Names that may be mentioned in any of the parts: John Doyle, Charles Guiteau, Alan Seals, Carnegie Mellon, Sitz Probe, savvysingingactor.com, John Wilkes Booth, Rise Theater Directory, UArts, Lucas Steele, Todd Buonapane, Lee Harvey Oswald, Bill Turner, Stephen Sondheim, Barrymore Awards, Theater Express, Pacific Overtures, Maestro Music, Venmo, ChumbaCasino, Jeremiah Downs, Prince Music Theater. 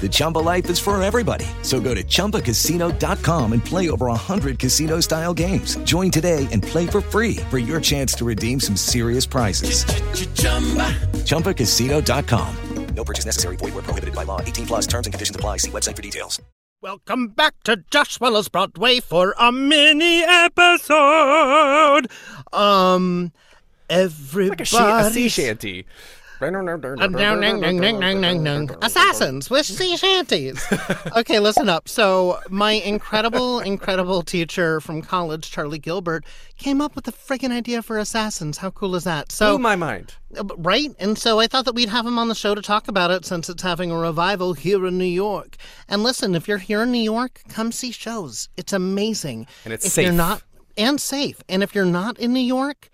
The Chumba life is for everybody. So go to ChumbaCasino.com and play over 100 casino-style games. Join today and play for free for your chance to redeem some serious prizes. Ch-ch-chumba. ChumbaCasino.com. No purchase necessary. Void where prohibited by law. 18+ terms and conditions apply. See website for details. Welcome back to Josh Weller's Broadway for a mini-episode. Everybody... It's like a sea shanty. Assassins with sea shanties. Okay, listen up. So my incredible teacher from college, Charlie Gilbert, came up with the friggin' idea for Assassins. How cool is that? So, blew my mind. Right? And so I thought that we'd have him on the show to talk about it since it's having a revival here in New York. And listen, if you're here in New York, come see shows. It's amazing. And it's safe. And if you're not in New York...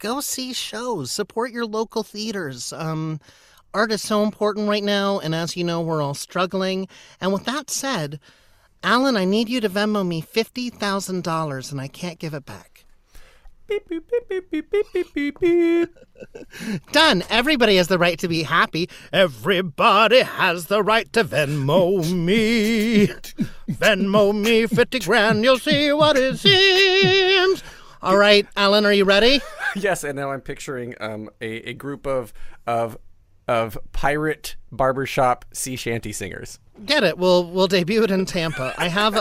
go see shows. Support your local theaters. Art is so important right now, and as you know, we're all struggling. And with that said, Alan, I need you to Venmo me $50,000, and I can't give it back. Beep, beep, beep, beep, beep, beep, beep, beep, beep. Done. Everybody has the right to be happy. Everybody has the right to Venmo me. Venmo me 50 grand. You'll see what it seems. All right, Alan, are you ready? Yes, and now I'm picturing a group of pirate barbershop sea shanty singers. Get it? We'll debut it in Tampa. I have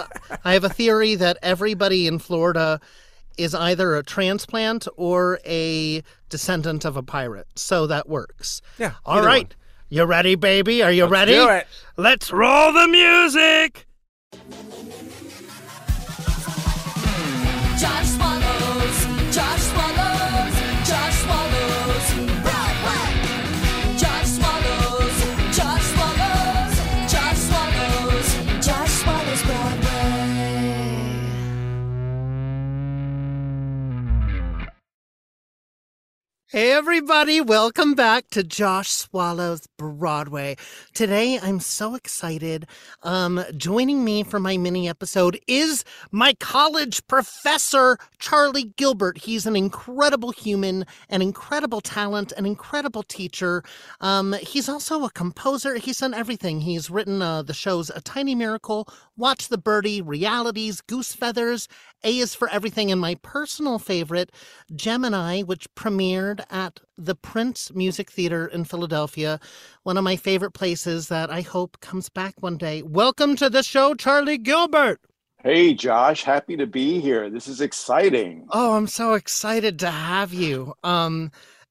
a theory that everybody in Florida is either a transplant or a descendant of a pirate, so that works. Yeah. All right, one. You ready, baby? Are you ready? Let's do it. Let's roll the music. Hey everybody, welcome back to Josh Swallows Broadway. Today I'm so excited. Joining me for my mini episode is my college professor, Charlie Gilbert. He's an incredible human, an incredible talent, an incredible teacher. He's also a composer. He's done everything. He's written the shows A Tiny Miracle, Watch the Birdie, Realities, Goose Feathers, A is for Everything, and my personal favorite, Gemini, which premiered at the Prince Music Theater in Philadelphia, one of my favorite places that I hope comes back one day. Welcome to the show, Charlie Gilbert. Hey, Josh. Happy to be here. This is exciting. Oh, I'm so excited to have you,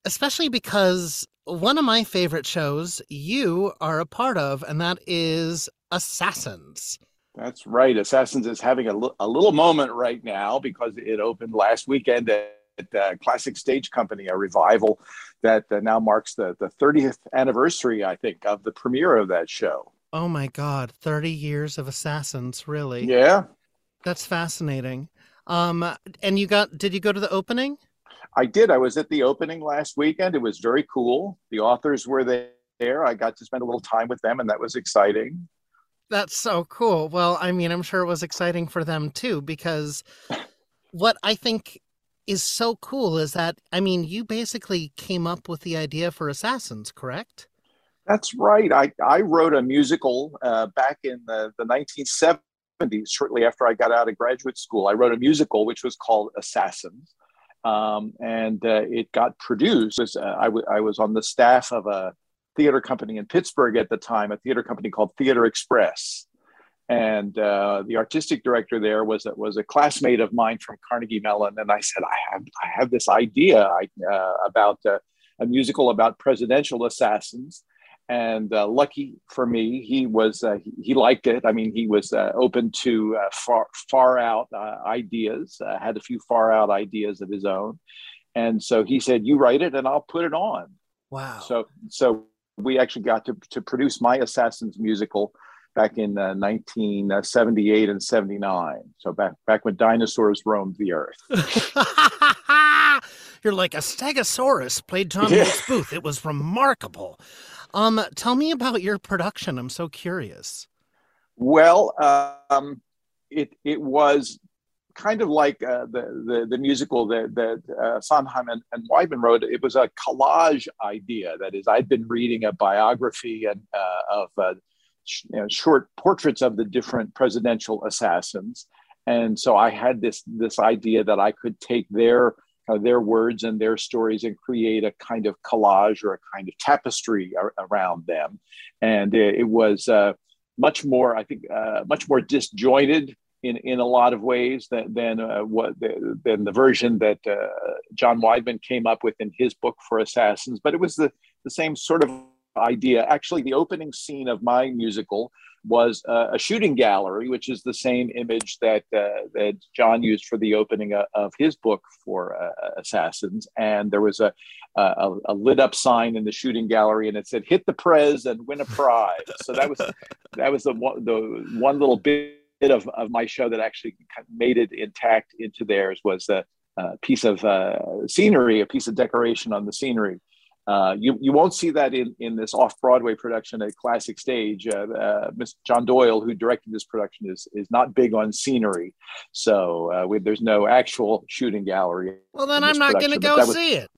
especially because one of my favorite shows you are a part of, and that is Assassins. That's right. Assassins is having a little moment right now because it opened last weekend at Classic Stage Company, a revival that now marks the 30th anniversary, I think, of the premiere of that show. Oh my God, 30 years of Assassins, really? Yeah. That's fascinating. And did you go to the opening? I did. I was at the opening last weekend. It was very cool. The authors were there. I got to spend a little time with them, and that was exciting. That's so cool. Well, I mean, I'm sure it was exciting for them too, because what I think is so cool is that, I mean, you basically came up with the idea for Assassins, correct? That's right. I wrote a musical back in the 1970s, shortly after I got out of graduate school. I wrote a musical which was called Assassins, and it got produced. It was, I was on the staff of a theater company in Pittsburgh at the time, a theater company called Theater Express. And the artistic director there was a classmate of mine from Carnegie Mellon. And I said, I have this idea about a musical about presidential assassins. And lucky for me, he was he liked it. I mean, he was open to far out ideas, had a few far out ideas of his own. And so he said, you write it and I'll put it on. Wow. So we actually got to produce my Assassins musical back in 1978 and 79. So back when dinosaurs roamed the earth. You're like, a stegosaurus played John Wilkes Booth. It was remarkable. Tell me about your production. I'm so curious. Well, it was kind of like the musical that Sondheim and Weidman wrote. It was a collage idea. That is, I'd been reading a biography of short portraits of the different presidential assassins, and so I had this idea that I could take their words and their stories and create a kind of collage or a kind of tapestry around them. And it was much more, I think, much more disjointed in a lot of ways than the version that John Weidman came up with in his book for Assassins. But it was the same sort of idea. Actually, the opening scene of my musical was a shooting gallery, which is the same image that John used for the opening of his book for Assassins. And there was a lit up sign in the shooting gallery, and it said, "Hit the prez and win a prize." So that was the one little bit of my show that actually made it intact into theirs, was a piece of scenery, a piece of decoration on the scenery. You won't see that in this off-Broadway production at Classic Stage. Mr. John Doyle, who directed this production, is not big on scenery. So there's no actual shooting gallery. Well, then I'm not going to go see it.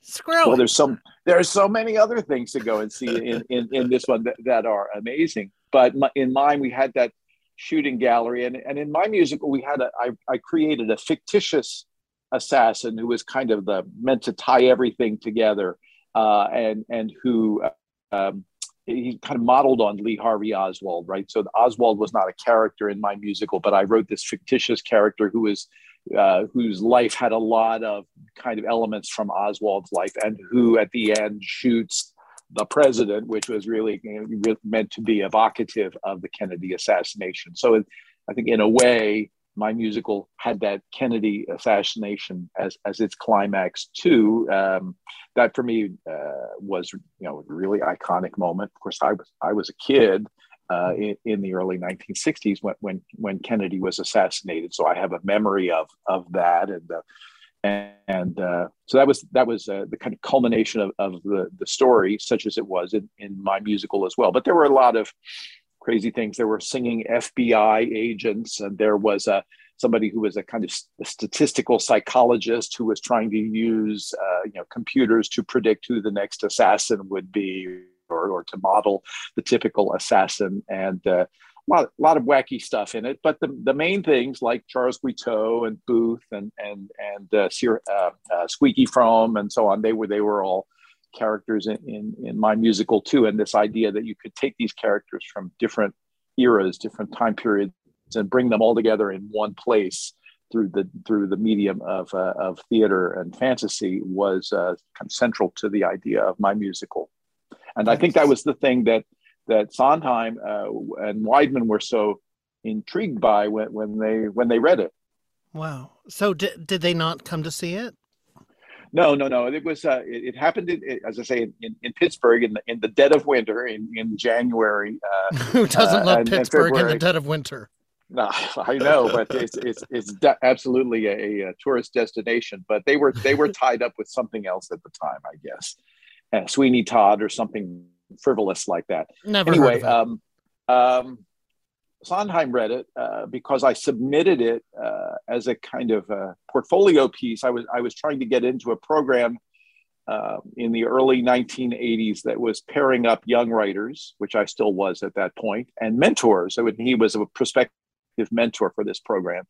Screw it. Well, there are so many other things to go and see in this one that are amazing. But in mine, we had that shooting gallery. And in my musical, we had I created a fictitious assassin who was kind of meant to tie everything together. And who he kind of modeled on Lee Harvey Oswald, right? So Oswald was not a character in my musical, but I wrote this fictitious character whose life had a lot of kind of elements from Oswald's life, and who at the end shoots the president, which was really meant to be evocative of the Kennedy assassination. So I think in a way, my musical had that Kennedy assassination as its climax too. That for me was, a really iconic moment. Of course, I was a kid in the early 1960s when Kennedy was assassinated. So I have a memory of that, and so that was the kind of culmination of the story, such as it was in my musical as well. But there were a lot of crazy things. There were singing FBI agents, and there was somebody who was a kind of statistical psychologist who was trying to use computers to predict who the next assassin would be, or to model the typical assassin, and a lot of wacky stuff in it. But the main things, like Charles Guiteau and Booth and Squeaky Frome and so on, they were all characters in my musical too. And this idea that you could take these characters from different eras, different time periods, and bring them all together in one place through the medium of theater and fantasy was kind of central to the idea of my musical. And I think that was the thing that Sondheim and Weidman were so intrigued by when they read it. Wow. So did they not come to see it? No. It was it happened, as I say, in Pittsburgh in the dead of winter in January. Who doesn't love Pittsburgh in the dead of winter? No, I know, but it's absolutely a tourist destination. But they were tied up with something else at the time, I guess, Sweeney Todd or something frivolous like that. Never. Anyway, heard of it. Sondheim read it because I submitted it as a kind of portfolio piece. I was trying to get into a program in the early 1980s that was pairing up young writers, which I still was at that point, and mentors. So he was a prospective mentor for this program.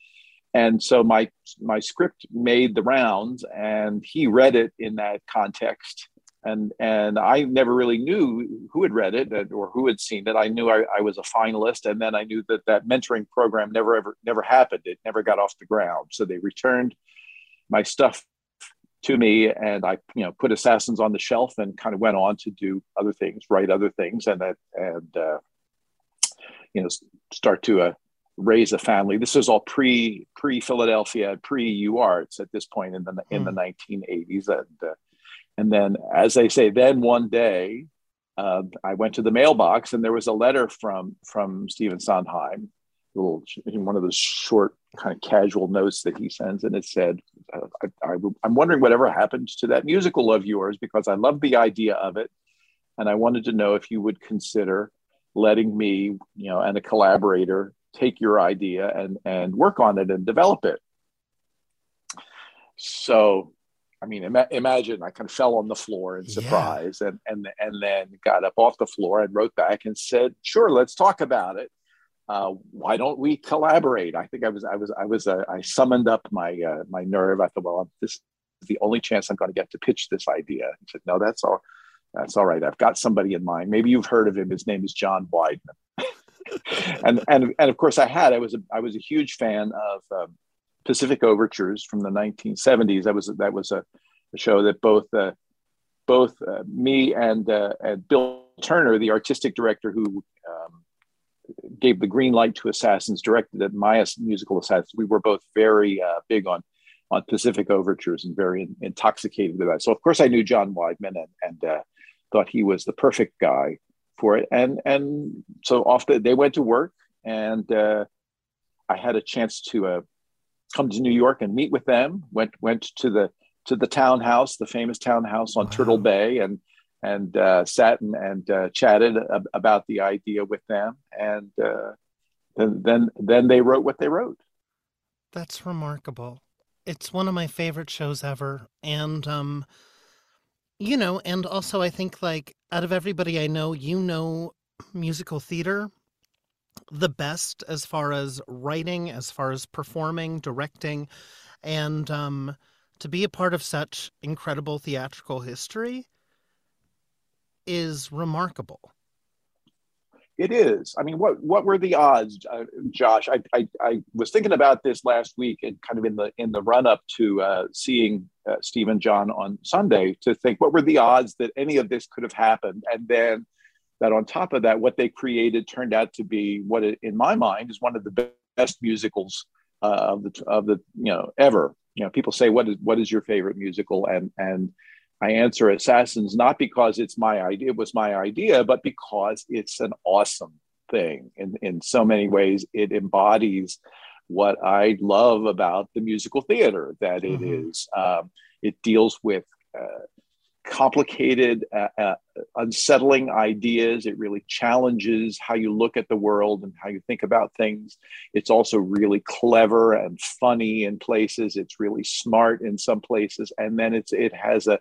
And so my script made the rounds and he read it in that context. And I never really knew who had read it or who had seen it. I knew I was a finalist. And then I knew that mentoring program never happened. It never got off the ground. So they returned my stuff to me, and I, put Assassins on the shelf and kind of went on to do other things, write other things, and start to raise a family. This was all pre Philadelphia, pre UArts at this point in the 1980s, and then, as they say, then one day I went to the mailbox and there was a letter from Stephen Sondheim, one of those short kind of casual notes that he sends. And it said, I'm wondering whatever happened to that musical of yours, because I love the idea of it. And I wanted to know if you would consider letting me, and a collaborator take your idea and work on it and develop it. So, imagine I kind of fell on the floor in surprise, yeah. and then got up off the floor and wrote back and said, sure, let's talk about it. Why don't we collaborate? I think I summoned up my nerve. I thought, well, this is the only chance I'm going to get to pitch this idea. He said, no, that's all right. I've got somebody in mind. Maybe you've heard of him. His name is John Weidman. and of course I was a huge fan of Pacific Overtures from the 1970s. That was a show that both me and Bill Turner, the artistic director who gave the green light to Assassins, directed at my musical Assassins. We were both very big on Pacific Overtures and very intoxicated with that. So of course I knew John Weidman and thought he was the perfect guy for it. And so they went to work, and I had a chance to come to New York and meet with them. Went to the townhouse, the famous townhouse on Turtle Bay, and sat and chatted about the idea with them. And then they wrote what they wrote. That's remarkable. It's one of my favorite shows ever. And, and also I think, out of everybody I know, musical theater the best as far as writing, as far as performing, directing, and to be a part of such incredible theatrical history is remarkable. It is. What were the odds, Josh? I was thinking about this last week, and kind of in the run up to seeing Steve and John on Sunday, to think, what were the odds that any of this could have happened? And then that on top of that, what they created turned out to be what, in my mind, is one of the best musicals of the ever. People say, what is your favorite musical? And I answer Assassins, not because it was my idea, but because it's an awesome thing. In so many ways, it embodies what I love about the musical theater, that it is, it deals with complicated, unsettling ideas. It really challenges how you look at the world and how you think about things. It's also really clever and funny in places. It's really smart in some places. And then it has a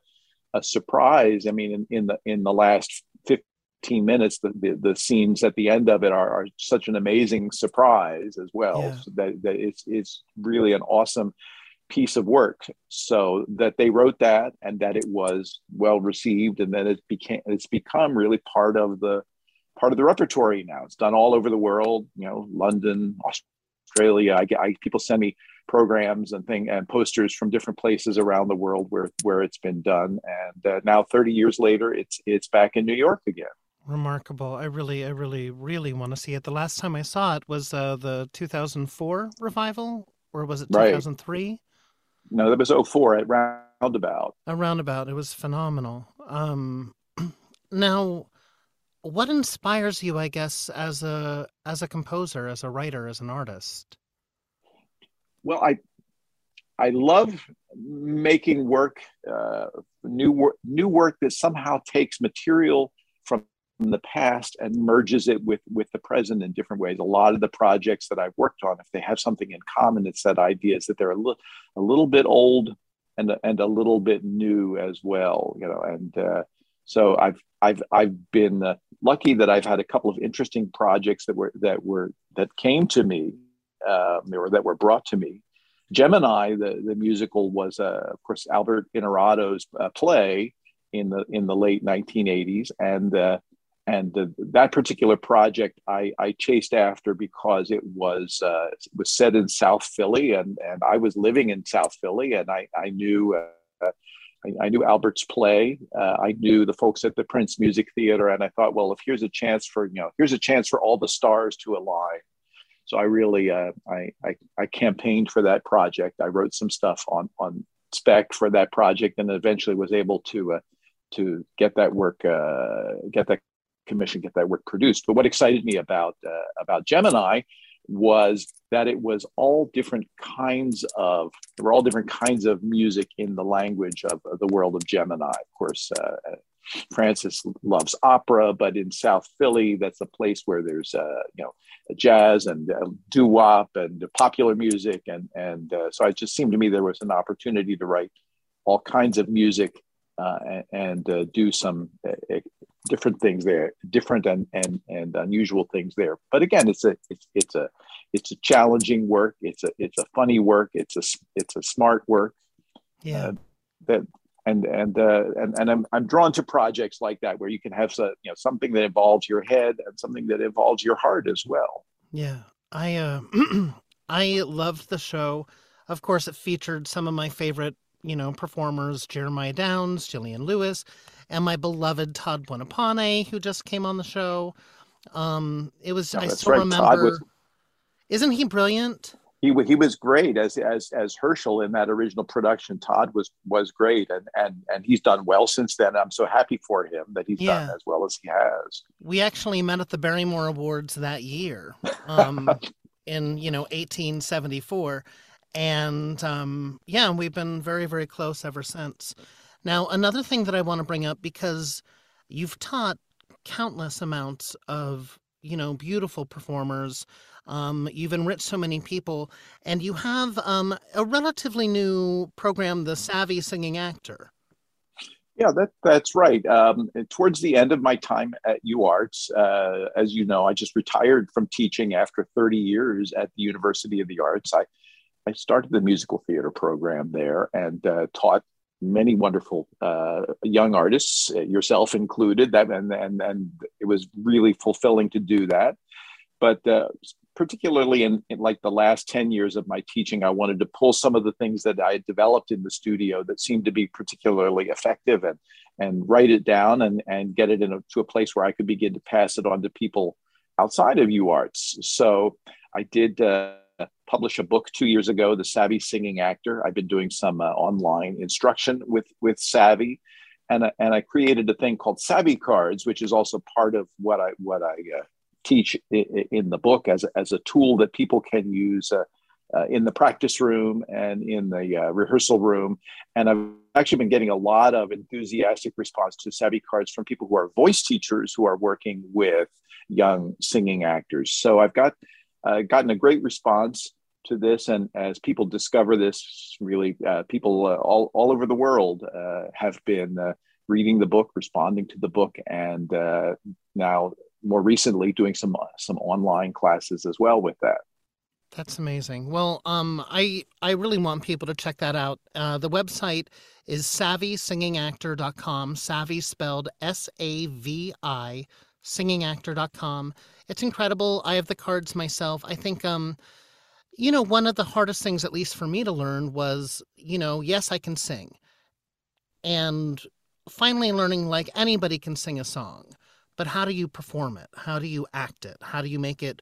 surprise. In the last 15 minutes, the scenes at the end of it are such an amazing surprise as well. Yeah. So that it's really an awesome piece of work. So that they wrote that, and that it was well received, and then it's become really part of the repertoire now. It's done all over the world, London, Australia. People send me programs and posters from different places around the world where it's been done, and now 30 years later it's back in New York again. Remarkable. I really want to see it. The last time I saw it was the 2004 revival, or was it 2003? Right. No, that was 2004 at Roundabout. It was phenomenal. Now, what inspires you, I guess, as a composer, as a writer, as an artist? Well, I love making work, new work that somehow takes material from the past and merges it with the present in different ways. A lot of the projects that I've worked on, if they have something in common, it's that ideas that they're a little bit old and a little bit new as well, you know. And so I've been lucky that I've had a couple of interesting projects that came to me, or that were brought to me. Gemini, the musical, was of course Albert Inaudito's play in the late 1980s, and that particular project I chased after because it was set in South Philly, and I was living in South Philly, and I knew Albert's play. I knew the folks at the Prince Music Theater, and I thought, well, if here's a chance for all the stars to align. So I really I campaigned for that project. I wrote some stuff on spec for that project, and eventually was able to get that work produced. But what excited me about Gemini was that it was all different kinds of music in the language of the world of Gemini. Of course, Francis loves opera, but in South Philly, that's a place where there's jazz and doo wop and popular music, and so it just seemed to me there was an opportunity to write all kinds of music and do some different things there, different and unusual things there. But again, it's a challenging work. It's a funny work. It's a smart work. Yeah. And I'm drawn to projects like that where you can have something that involves your head and something that involves your heart as well. Yeah, I loved the show. Of course, it featured some of my favorite performers: Jeremiah Downs, Jillian Lewis, and my beloved Todd Buonapane, who just came on the show. I still remember. Todd was... Isn't he brilliant? He was great as Herschel in that original production. Todd was great, and he's done well since then. I'm so happy for him that he's done as well as he has. We actually met at the Barrymore Awards that year, in 1874, and we've been very, very close ever since. Now, another thing that I want to bring up, because you've taught countless amounts of beautiful performers. You've enriched so many people, and you have a relatively new program, the Savvy Singing Actor. Yeah, that's right. Towards the end of my time at UArts, as you know, I just retired from teaching after 30 years at the University of the Arts. I started the musical theater program there and taught many wonderful young artists, yourself included, and it was really fulfilling to do that. But particularly in like the last 10 years of my teaching, I wanted to pull some of the things that I had developed in the studio that seemed to be particularly effective and write it down and get it to a place where I could begin to pass it on to people outside of UArts. So I did publish a book 2 years ago, The Savvy Singing Actor. I've been doing some online instruction with Savvy. And I created a thing called Savvy Cards, which is also part of what I teach in the book as a tool that people can use in the practice room and in the rehearsal room. And I've actually been getting a lot of enthusiastic response to Savvy Cards from people who are voice teachers who are working with young singing actors. So I've gotten a great response to this. And as people discover this, really people all over the world have been reading the book, responding to the book, and now more recently doing some online classes as well with that. That's amazing. Well, I really want people to check that out. The website is savvysingingactor.com, Savvy spelled SAVI, singingactor.com. It's incredible. I have the cards myself. I think, one of the hardest things, at least for me to learn, was, yes, I can sing. And finally learning, like, anybody can sing a song. But how do you perform it? How do you act it? How do you make it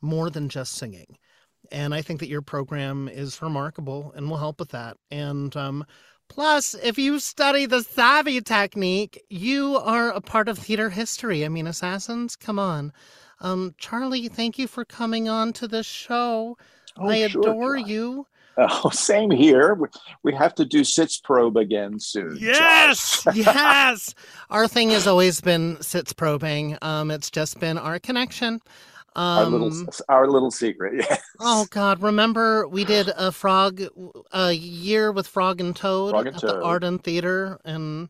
more than just singing? And I think that your program is remarkable and will help with that. And plus, if you study the Savvy technique, you are a part of theater history. I mean, assassins, come on. Charlie, thank you for coming on to the show. Oh, I adore you. Oh, same here. We have to do Sitz Probe again soon. Yes, yes. Our thing has always been Sitz probing. It's just been our connection. Our little secret. Yeah. Oh God! Remember we did a year with Frog and Toad at the Arden Theater, and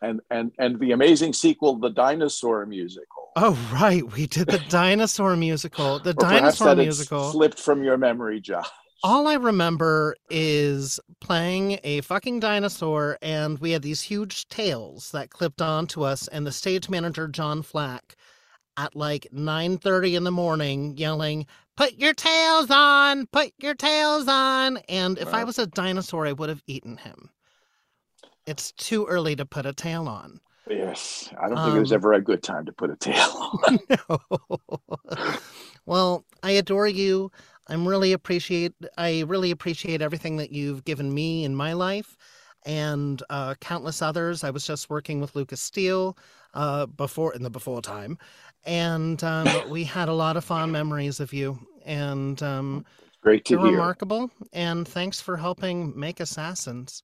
the amazing sequel, the Dinosaur Musical. Oh right, we did the Dinosaur Musical. The Dinosaur Musical slipped from your memory, Josh. All I remember is playing a fucking dinosaur, and we had these huge tails that clipped onto us, and the stage manager, John Flack, at like 9:30 in the morning yelling, "Put your tails on! Put your tails on!" And if I was a dinosaur, I would have eaten him. It's too early to put a tail on. Yes. I don't think it was ever a good time to put a tail on. No. Well, I adore you. I really appreciate everything that you've given me in my life and countless others. I was just working with Lucas Steele before time. And we had a lot of fond memories of you. And great to hear. Remarkable. And thanks for helping make Assassins.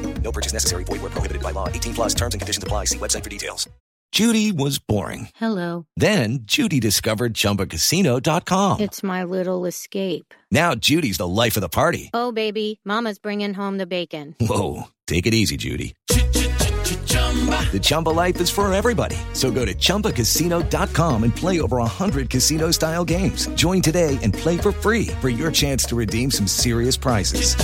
No purchase necessary. Void where prohibited by law. 18 plus terms and conditions apply. See website for details. Judy was boring. Hello. Then Judy discovered ChumbaCasino.com. It's my little escape. Now Judy's the life of the party. Oh, baby. Mama's bringing home the bacon. Whoa. Take it easy, Judy. The Chumba life is for everybody. So go to ChumbaCasino.com and play over 100 casino-style games. Join today and play for free for your chance to redeem some serious prizes.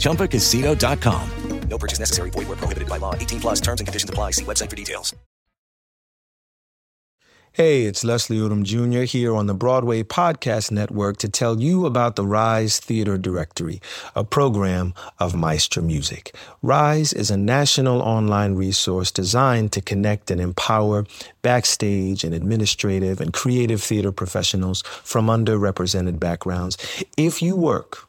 ChumbaCasino.com. No purchase necessary. Void where prohibited by law. 18 plus terms and conditions apply. See website for details. Hey, it's Leslie Odom Jr. here on the Broadway Podcast Network to tell you about the Rise Theater Directory, a program of Maestro Music. Rise is a national online resource designed to connect and empower backstage and administrative and creative theater professionals from underrepresented backgrounds. If you work